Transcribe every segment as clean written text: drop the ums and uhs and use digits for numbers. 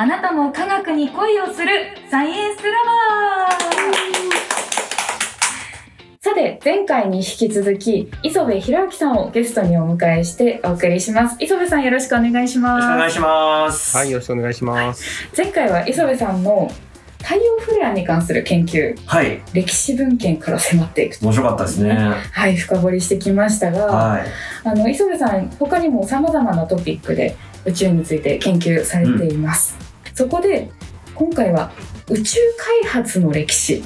あなたも科学に恋をするサイエンスラバーさて、前回に引き続き磯部博之さんをゲストにお迎えしてお送りします。磯部さん、よろしくお願いします。よろしくお願いします。はい、よろしくお願いします。前回は磯部さんの太陽フレアに関する研究、はい、歴史文献から迫っていくと面白かったですね。はい、深掘りしてきましたが、はい、磯部さん、他にも様々なトピックで宇宙について研究されています、うん、そこで今回は宇宙開発の歴史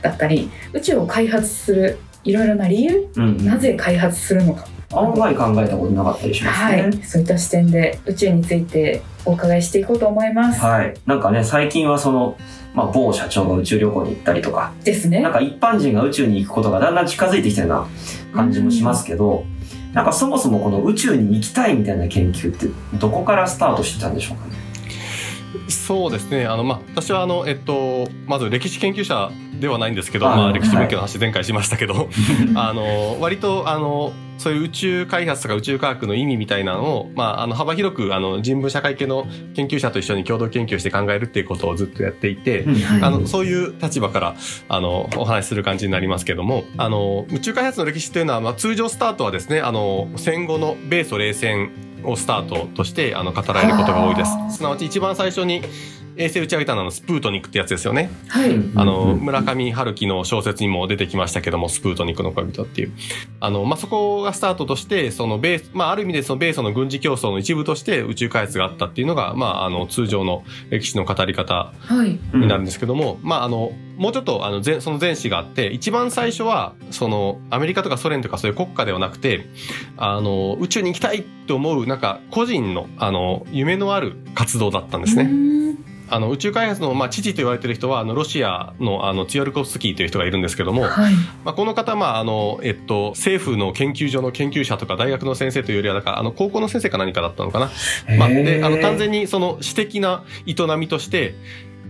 だったり、うん、宇宙を開発するいろいろな理由、うん、なぜ開発するのか案外考えたことなかったりしますね。はい、そういった視点で宇宙についてお伺いしていこうと思います。はい、なんかね、最近はその、某社長が宇宙旅行に行ったりとかですね。なんか一般人が宇宙に行くことがだんだん近づいてきたような感じもしますけど、なんかそもそもこの宇宙に行きたいみたいな研究ってどこからスタートしてたんでしょうかね。そうですね。私はまず歴史研究者ではないんですけど、歴史文献の話前回しましたけど、はい、割とそういう宇宙開発とか宇宙科学の意味みたいなのを、幅広く人文社会系の研究者と一緒に共同研究して考えるっていうことをずっとやっていて、はい、そういう立場からお話しする感じになりますけども、宇宙開発の歴史というのは、通常スタートはですね、戦後の米ソ冷戦をスタートとして語られることが多いです。すなわち一番最初に衛星打ち上げたのはスプートニクってやつですよね。はい、村上春樹の小説にも出てきましたけども、スプートニクの恋人っていうそこがスタートとして、そのある意味でその米ソの軍事競争の一部として宇宙開発があったっていうのが、通常の歴史の語り方になるんですけども、はい、もうちょっとその前史があって、一番最初はそのアメリカとかソ連とかそういう国家ではなくて、宇宙に行きたいと思うなんか個人の、夢のある活動だったんですね。宇宙開発の、父と言われている人はロシアの、ツィオルコフスキーという人がいるんですけども、はい、この方は、政府の研究所の研究者とか大学の先生というよりは、だから高校の先生か何かだったのかな。で完全にその私的な営みとして、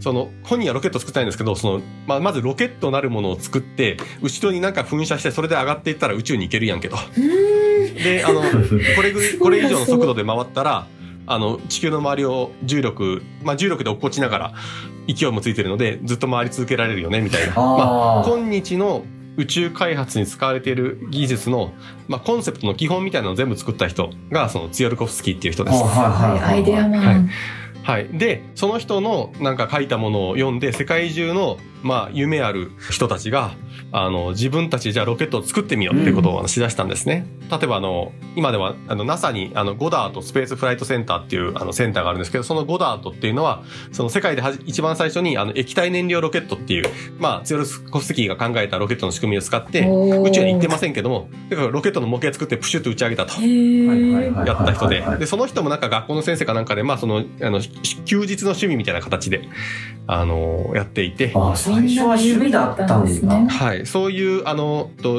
その本人はロケット作ってないんですけど、まずロケットなるものを作って後ろになんか噴射して、それで上がっていったら宇宙に行けるやんけと。でこれ以上の速度で回ったら地球の周りを重力で落っこちながら勢いもついてるのでずっと回り続けられるよねみたいな、今日の宇宙開発に使われている技術の、コンセプトの基本みたいなのを全部作った人がそのツィオルコフスキーっていう人です。アイデアマン。はい、でその人のなんか書いたものを読んで、世界中の、夢ある人たちが自分たちじゃあロケットを作ってみようっていうことをしだしたんですね。例えば今ではNASA にゴダートスペースフライトセンターっていうセンターがあるんですけど、そのゴダートっていうのはその世界で一番最初に液体燃料ロケットっていう、ツィオルコフスキーが考えたロケットの仕組みを使って宇宙に行ってませんけども、ロケットの模型作ってプシュッと打ち上げたとやった人で、その人もなんか学校の先生かなんかで、休日の趣味みたいな形でやっていて、最初は趣味だったんですね。はい、そういう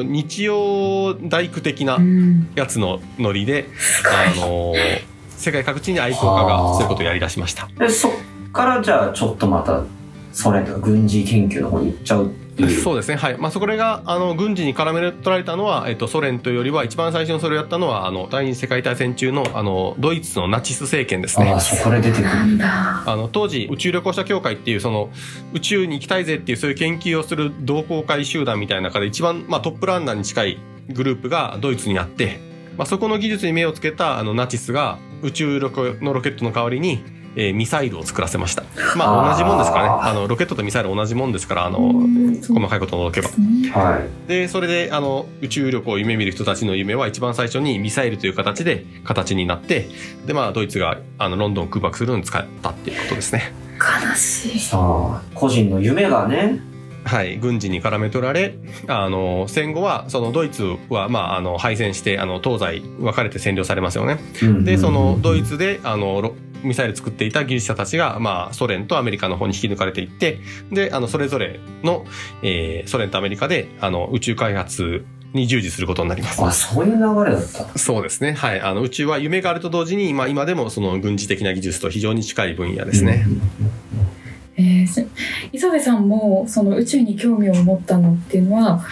日曜大工的なやつのノリで、世界各地に愛好家がそういうことをやりだしました。でそっからじゃあちょっとまたソ連とか軍事研究の方に行っちゃう。そうですね。はい、それが軍事に絡め取られたのは、ソ連というよりは一番最初にそれをやったのは第二次世界大戦中のドイツのナチス政権ですね。そこで出てくるんだ。当時宇宙旅行者協会っていうその宇宙に行きたいぜっていうそういう研究をする同好会集団みたいな中で一番、トップランナーに近いグループがドイツにあって、そこの技術に目をつけたナチスが宇宙のロケットの代わりにミサイルを作らせました。同じもんですからね。ロケットとミサイル同じもんですから、細かいことを除けば。はい。で、それで宇宙旅行を夢見る人たちの夢は一番最初にミサイルという形になって、でドイツがロンドンを空爆するのに使ったっていうことですね。悲しい。個人の夢がね。はい、軍事に絡め取られ、戦後はそのドイツは、敗戦して東西分かれて占領されますよね。でそのドイツでミサイル作っていた技術者たちが、ソ連とアメリカの方に引き抜かれていって、でそれぞれの、ソ連とアメリカで宇宙開発に従事することになります。そういう流れだった。そうですね。はい、宇宙は夢があると同時に、今でもその軍事的な技術と非常に近い分野ですね。磯部さんもその宇宙に興味を持ったのっていうのは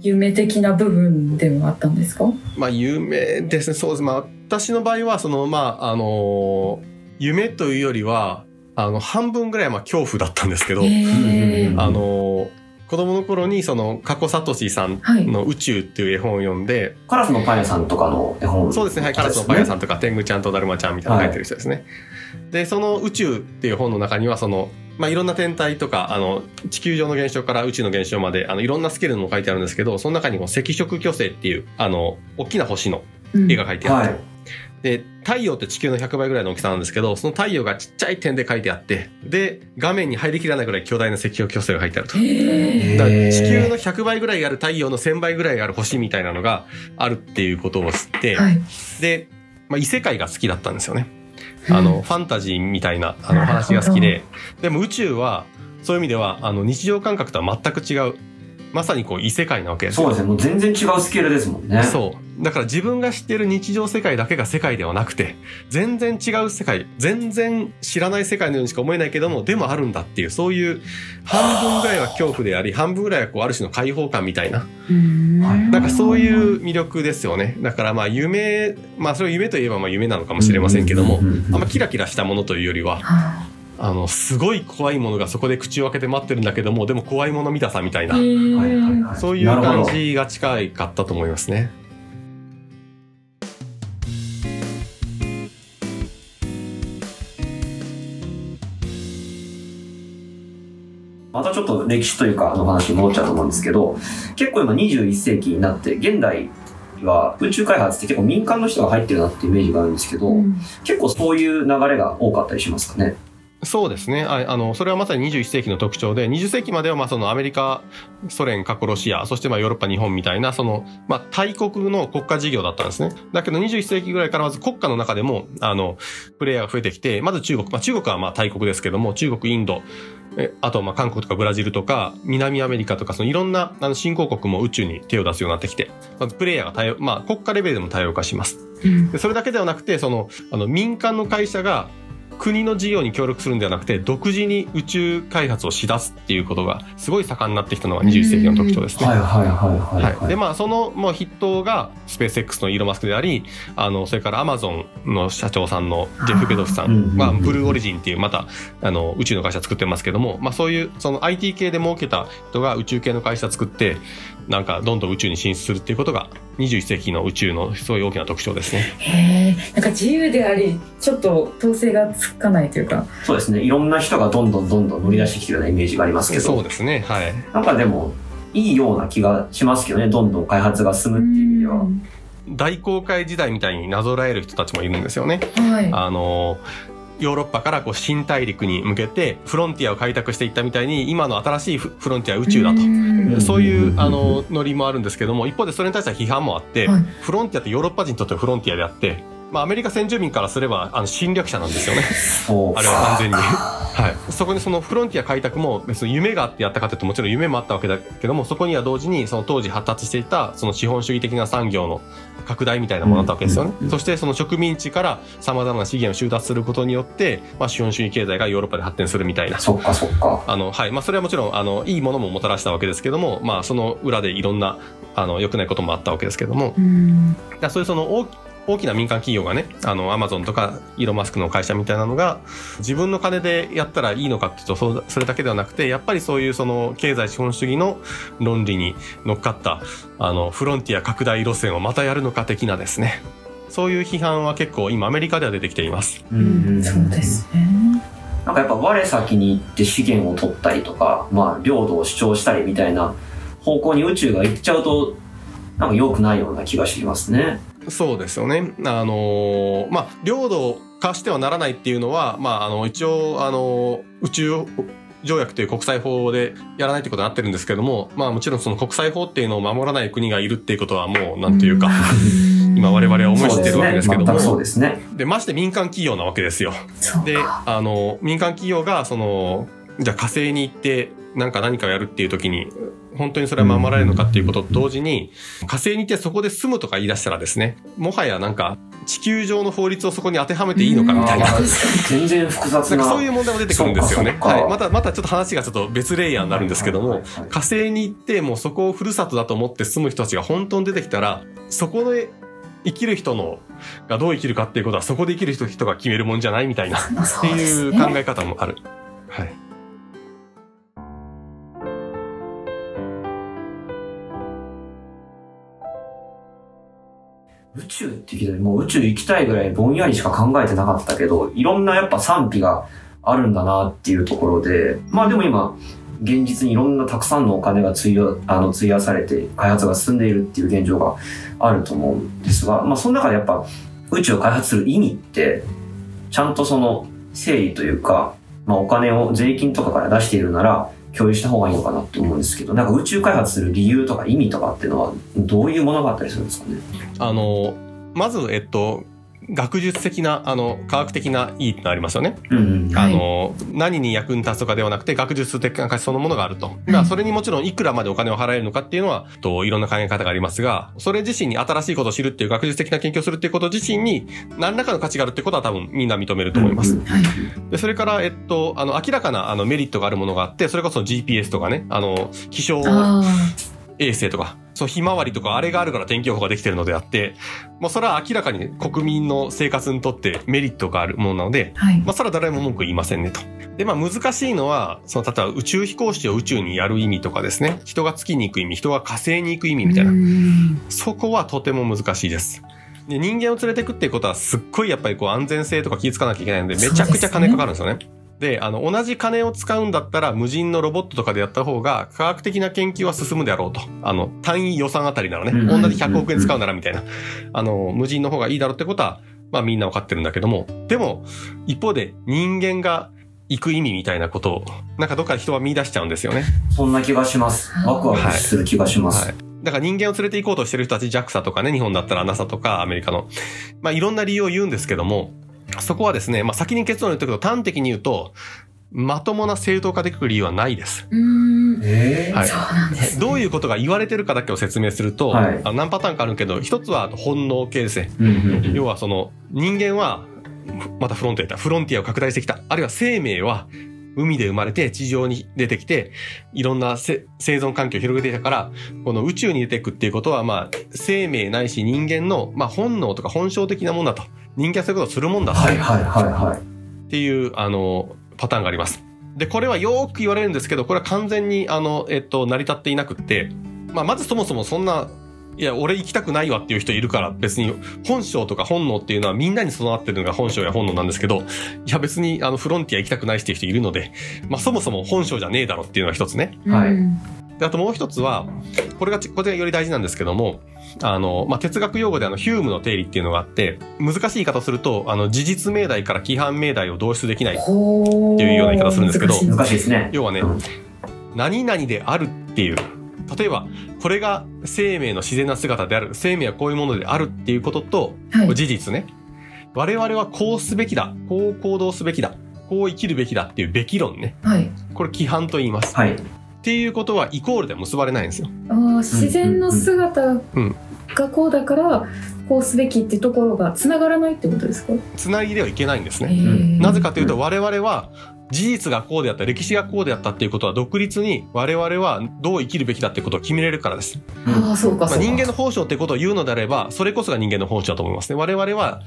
夢的な部分でもあったんですか？夢ですね。そうです。私の場合は夢というよりは半分ぐらいはまあ恐怖だったんですけど、子供の頃にその加古聡さんの宇宙っていう絵本を読んで、はい、カラスのパン屋さんとかの絵本、そうですね、はい、カラスのパン屋さんとか天狗ちゃんとだるまちゃんみたいなの書いてる人ですね、はい、でその宇宙っていう本の中にはその、まあ、いろんな天体とか地球上の現象から宇宙の現象までいろんなスケールの書いてあるんですけど、その中にも赤色巨星っていう大きな星の絵が書いてあって、うん、はい、で太陽って地球の100倍ぐらいの大きさなんですけど、その太陽がちっちゃい点で書いてあって、で画面に入りきらないぐらい巨大な赤色巨星が書いてあると、だから地球の100倍ぐらいある太陽の1000倍ぐらいある星みたいなのがあるっていうことを知って、はい、で、まあ、異世界が好きだったんですよね。ファンタジーみたいな話が好きで、でも宇宙はそういう意味では日常感覚とは全く違う、まさにこう異世界なわけです。そうですね、もう全然違うスケールですもんね。そうだから自分が知ってる日常世界だけが世界ではなくて、全然違う世界、全然知らない世界のようにしか思えないけども、でもあるんだっていう、そういう半分ぐらいは恐怖であり、半分ぐらいはこうある種の解放感みたいな、なんかそういう魅力ですよね。だからまあ夢、まあそれを夢といえばまあ夢なのかもしれませんけども、あんまキラキラしたものというよりは、すごい怖いものがそこで口を開けて待ってるんだけども、でも怖いもの見たさみたいな、そういう感じが近いかったと思いますね。またちょっと歴史というかの話に戻っちゃうと思うんですけど、結構今21世紀になって現代は宇宙開発って結構民間の人が入ってるなってイメージがあるんですけど、結構そういう流れが多かったりしますかね。そうですね、それはまさに21世紀の特徴で、20世紀まではまあそのアメリカ、ソ連、過去ロシア、そしてまあヨーロッパ、日本みたいなその、まあ、大国の国家事業だったんですね。だけど21世紀ぐらいからまず国家の中でもプレイヤーが増えてきて、まず中国、まあ、中国はまあ大国ですけども、中国、インド、あとまあ韓国とかブラジルとか南アメリカとか、そのいろんな新興国も宇宙に手を出すようになってきて、まずプレイヤーがまあ、国家レベルでも多様化します。でそれだけではなくて、その民間の会社が国の事業に協力するんではなくて、独自に宇宙開発をしだすっていうことがすごい盛んになってきたのが21世紀の特徴ですね。はいはいはいはい、はい、でまあそのもう筆頭がスペース X のイーロン・マスクであり、それからアマゾンの社長さんのジェフ・ベゾフさん、まあ、ブルーオリジンっていうまた宇宙の会社作ってますけども、まあ、そういうその IT 系で儲けた人が宇宙系の会社作って、なんかどんどん宇宙に進出するっていうことが21世紀の宇宙のすごい大きな特徴ですね。へー、なんか自由であり、ちょっと統制がつかないというか。そうですね、いろんな人がどんどん乗り出してきてるようなイメージがありますけど。そうですね、はい、なんかでもいいような気がしますけどね、どんどん開発が進むっていう意味では。大航海時代みたいになぞらえる人たちもいるんですよね、はい、ヨーロッパからこう新大陸に向けてフロンティアを開拓していったみたいに、今の新しいフロンティアは宇宙だと、そういうノリもあるんですけども、一方でそれに対しては批判もあって、はい、フロンティアってヨーロッパ人にとってはフロンティアであって、まあ、アメリカ先住民からすれば侵略者なんですよねあれは完全に、はい、そこにそのフロンティア開拓も別に夢があってやったかというと、もちろん夢もあったわけだけども、そこには同時にその当時発達していたその資本主義的な産業の拡大みたいなものだったわけですよね、そしてその植民地からさまざまな資源を収奪することによって、まあ、資本主義経済がヨーロッパで発展するみたいな。そっかそっか。はい、まあ、それはもちろんいいものももたらしたわけですけども、まあ、その裏でいろんな良くないこともあったわけですけども、だそういうその大きな民間企業がね、アマゾンとかイーロン・マスクの会社みたいなのが自分の金でやったらいいのかっていうと、それだけではなくて、やっぱりそういうその経済資本主義の論理に乗っかったフロンティア拡大路線をまたやるのか的なですね、そういう批判は結構今アメリカでは出てきています。そうですね、なんかやっぱ我先に行って資源を取ったりとか、まあ、領土を主張したりみたいな方向に宇宙が行っちゃうと、なんか良くないような気がしますね。そうですよね。まあ、領土化してはならないっていうのは、まあ、一応宇宙条約という国際法でやらないということになってるんですけども、まあ、もちろんその国際法っていうのを守らない国がいるっていうことはもうなんというか今我々は思い知ってるわけですけども、そうですね。で、まして民間企業なわけですよ。で、民間企業がそのじゃあ火星に行って何かをやるっていう時に本当にそれは守られるのかっていうことと同時に、火星に行ってそこで住むとか言い出したらですね、もはやなんか地球上の法律をそこに当てはめていいのかみたいな、全然複雑なそういう問題も出てくるんですよね。はい、またちょっと話がちょっと別レイヤーになるんですけども、火星に行ってもうそこをふるさとだと思って住む人たちが本当に出てきたら、そこで生きる人のがどう生きるかっていうことはそこで生きる人が決めるもんじゃないみたいなっていう考え方もある、はい、宇宙って聞いてもう宇宙行きたいぐらいぼんやりしか考えてなかったけど、いろんなやっぱ賛否があるんだなっていうところで、まあでも今現実にいろんなたくさんのお金が費やされて開発が進んでいるっていう現状があると思うんですが、まあ、その中でやっぱ宇宙を開発する意味ってちゃんとその整理というか、まあ、お金を税金とかから出しているなら共有した方がいいのかなと思うんですけど、なんか宇宙開発する理由とか意味とかっていうのはどういうものがあったりするんですかね。まず学術的な科学的な意義ってありますよね、うんうん、何に役に立つとかではなくて学術的なそのものがあると、まあ、それにもちろんいくらまでお金を払えるのかっていうのはといろんな考え方がありますが、それ自身に新しいことを知るっていう学術的な研究をするっていうこと自身に何らかの価値があるっていうことは多分みんな認めると思います、うんうんはい、でそれから明らかなメリットがあるものがあって、それこそ GPS とかね気象衛星とかそうひまわりとかあれがあるから天気予報ができているのであって、まあ、それは明らかに国民の生活にとってメリットがあるものなので、はいまあ、それは誰も文句言いませんねと。で、まあ、難しいのはその例えば宇宙飛行士を宇宙にやる意味とかですね、人が月に行く意味、人が火星に行く意味みたいな、そこはとても難しいです。で人間を連れてくっていうことはすっごいやっぱりこう安全性とか気をつかなきゃいけないのでめちゃくちゃ金かかるんですよね。で同じ金を使うんだったら無人のロボットとかでやった方が科学的な研究は進むであろうと、単位予算あたりならね、同じ100億円使うならみたいな無人の方がいいだろうってことはまあみんな分かってるんだけども、でも一方で人間が行く意味みたいなことをなんかどっか人は見出しちゃうんですよね。そんな気がします。ワクワクする気がします、はいはい。だから人間を連れて行こうとしてる人たち JAXA とかね、日本だったら NASA とかアメリカのまあいろんな理由を言うんですけども、そこはですね、まあ、先に結論を言ったけど端的に言うとまともな正当化できる理由はないです。はい、そうなんですね。どういうことが言われてるかだけを説明すると、はい、何パターンかあるけど一つは本能系ですね、うんうんうん、要はその人間はまたフロンティアを拡大してきた、あるいは生命は海で生まれて地上に出てきていろんな生存環境を広げていたから、この宇宙に出ていくっていうことはまあ生命ないし人間のまあ本能とか本性的なもんだと、人間はそういうことをするもんだっていうパターンがあります。でこれはよく言われるんですけど、これは完全に成り立っていなくって、まあ、まずそもそもそんないや俺行きたくないわっていう人いるから、別に本性とか本能っていうのはみんなに備わってるのが本性や本能なんですけど、いや別にフロンティア行きたくないっていう人いるので、まあ、そもそも本性じゃねえだろっていうのが一つね、はい、であともう一つはこれがより大事なんですけども、まあ、哲学用語でヒュームの定理っていうのがあって、難しい言い方をすると事実命題から規範命題を導出できないっていうような言い方をするんですけど、難しいですね。要はね、何々であるっていう、例えばこれが生命の自然な姿である、生命はこういうものであるっていうことと、はい、事実ね、我々はこうすべきだ、こう行動すべきだ、こう生きるべきだっていうべき論ね、はい、これ規範と言います、はい、っていうことはイコールでは結ばれないんですよ。自然の姿がこうだからこうすべきってところがつながらないってことですか。つなぎではいけないんですね。なぜかというと我々は事実がこうであった、歴史がこうであったっていうことは独立に我々はどう生きるべきだってことを決めれるからです、うんあそうかそうか。まあ、人間の本性ってことを言うのであればそれこそが人間の本性だと思いますね。我々は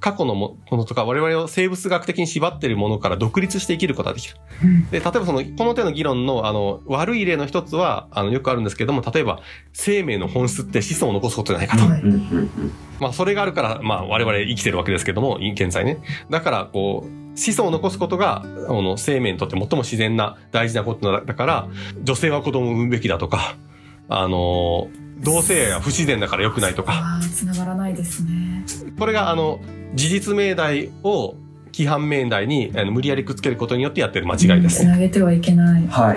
過去のものとか我々を生物学的に縛っているものから独立して生きることができる、うん、で例えばこの手の議論の悪い例の一つはよくあるんですけども、例えば生命の本質って子孫を残すことじゃないかと、うんまあ、それがあるから、まあ、我々生きてるわけですけども現在ね、だからこう子孫を残すことが生命にとって最も自然な大事なことだから、女性は子供を産むべきだとか同性愛は不自然だから良くないとか、つながらないですね。これが事実命題を規範命題に無理やりくっつけることによってやってる間違いです。つなげてはいけない、はい、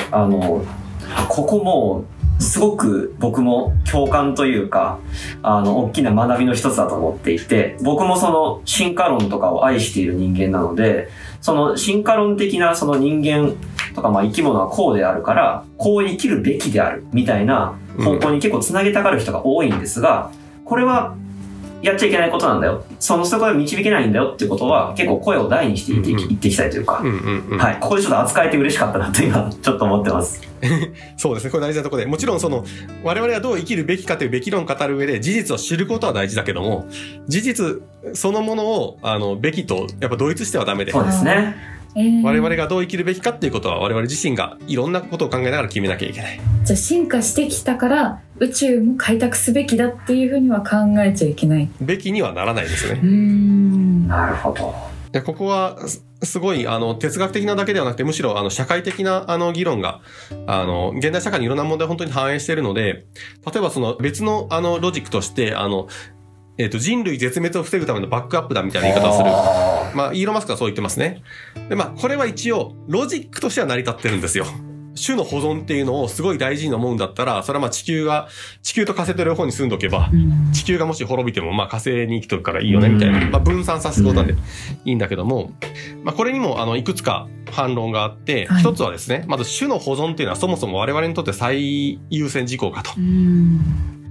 ここもすごく僕も共感というか大きな学びの一つだと思っていて、僕もその進化論とかを愛している人間なので、その進化論的なその人間とか、まあ生き物はこうであるからこう生きるべきであるみたいな方向に結構つなげたがる人が多いんですが、これはやっちゃいけないことなんだよ、そこで導けないんだよっていうことは結構声を大にして言っていきたいというか、はい、ここでちょっと扱えて嬉しかったなと今ちょっと思ってます。そうですね、これ大事なところで、もちろんその我々はどう生きるべきかというべき論を語る上で事実を知ることは大事だけども、事実そのものをべきとやっぱ同一してはダメで、そうですね、我々がどう生きるべきかっていうことは我々自身がいろんなことを考えながら決めなきゃいけない。じゃあ進化してきたから宇宙も開拓すべきだっていうふうには考えちゃいけないべきにはならないですね。なるほど。でここはすごい哲学的なだけではなくて、むしろ社会的な議論が現代社会にいろんな問題を本当に反映しているので、例えばその別のロジックとして人類絶滅を防ぐためのバックアップだみたいな言い方をする。まあ、イーロン・マスクはそう言ってますね。で、まあ、これは一応、ロジックとしては成り立ってるんですよ。種の保存っていうのをすごい大事に思うんだったら、それはまあ地球と火星と両方に住んどけば、地球がもし滅びても、まあ火星に生きとくからいいよね、みたいな。まあ、分散させることなんでいいんだけども、まあ、これにも、いくつか反論があって、一つはですね、まず種の保存っていうのはそもそも我々にとって最優先事項かと。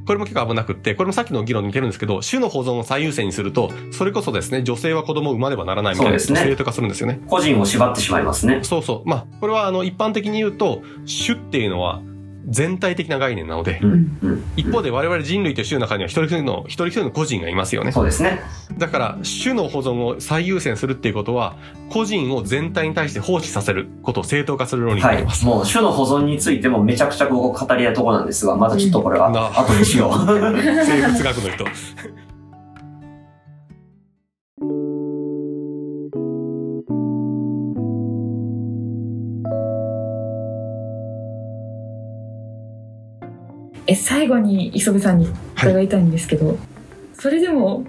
これも結構危なくって、これもさっきの議論に似てるんですけど、種の保存を最優先にすると、それこそですね、女性は子供を産まねばならないみたいな制度化するんですよね。個人を縛ってしまいますね。そうそう。まあこれは一般的に言うと、種っていうのは全体的な概念なので、うんうんうん、一方で我々人類という種の中には一人一人の個人がいますよね。そうですね。だから種の保存を最優先するっていうことは、個人を全体に対して放棄させることを正当化する論理になります、はい、もう種の保存についてもめちゃくちゃここ語り合うところなんですが、まだちょっとこれは後にしよう。生物学の人。最後に磯部さんに伺いたいんですけど、はい、それでも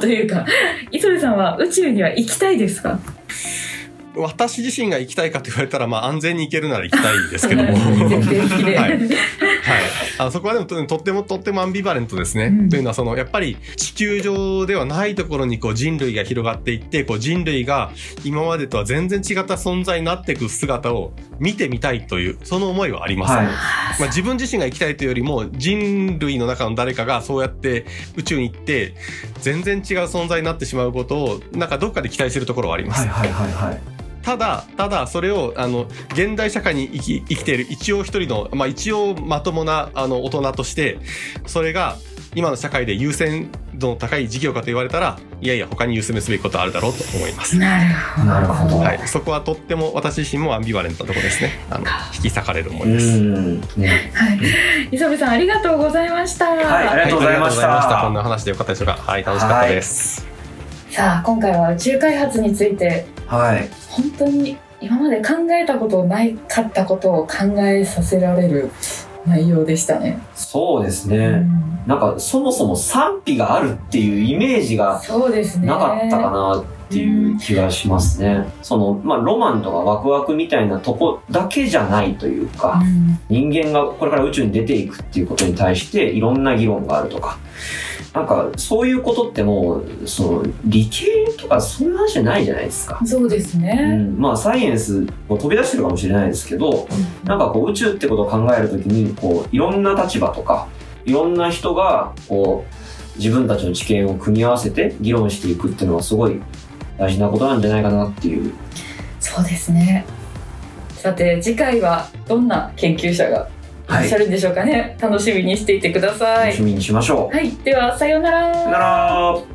というか、磯部さんは宇宙には行きたいですか？私自身が行きたいかと言われたら、まあ安全に行けるなら行きたいですけども、絶対好きで、はいはい、そこはでもとってもアンビバレントですね、うん、というのは、そのやっぱり地球上ではないところにこう人類が広がっていって、こう人類が今までとは全然違った存在になっていく姿を見てみたいという、その思いはあります、はい。まあ、自分自身が行きたいというよりも、人類の中の誰かがそうやって宇宙に行って全然違う存在になってしまうことを、なんかどっかで期待してるところはあります、はいはいはいはい。ただそれを現代社会に生きている一応一人の、まあ、一応まともな大人として、それが今の社会で優先度の高い事業かと言われたら、いやいや他に優先すべきことあるだろうと思います。なるほど、はい、そこはとっても私自身もアンビバレントなところですね。引き裂かれる思いです、ね、はい、磯部さんありがとうございました、はい、ありがとうございました、はい、こんな話でよかったでしょうか？はい、楽しかったです、はい。さあ今回は宇宙開発について、はい、本当に今まで考えたことなかったことを考えさせられる内容でしたね。そうですね、うん、なんかそもそも賛否があるっていうイメージがなかったかなっていう気がしますね、うん、その、まあ、ロマンとかワクワクみたいなとこだけじゃないというか、うん、人間がこれから宇宙に出ていくっていうことに対していろんな議論があるとか、なんかそういうことってもうその理系とかそういう話じゃないじゃないですか。そうですね、うん、まあサイエンスも飛び出してるかもしれないですけど、うん、なんかこう宇宙ってことを考えるときに、こういろんな立場とかいろんな人がこう自分たちの知見を組み合わせて議論していくっていうのはすごい大事なことなんじゃないかなっていう。そうですね。さて次回はどんな研究者がいらっしゃるんでしょうかね、はい、楽しみにしていてください。楽しみにしましょう。はい、ではさようなら。さようなら。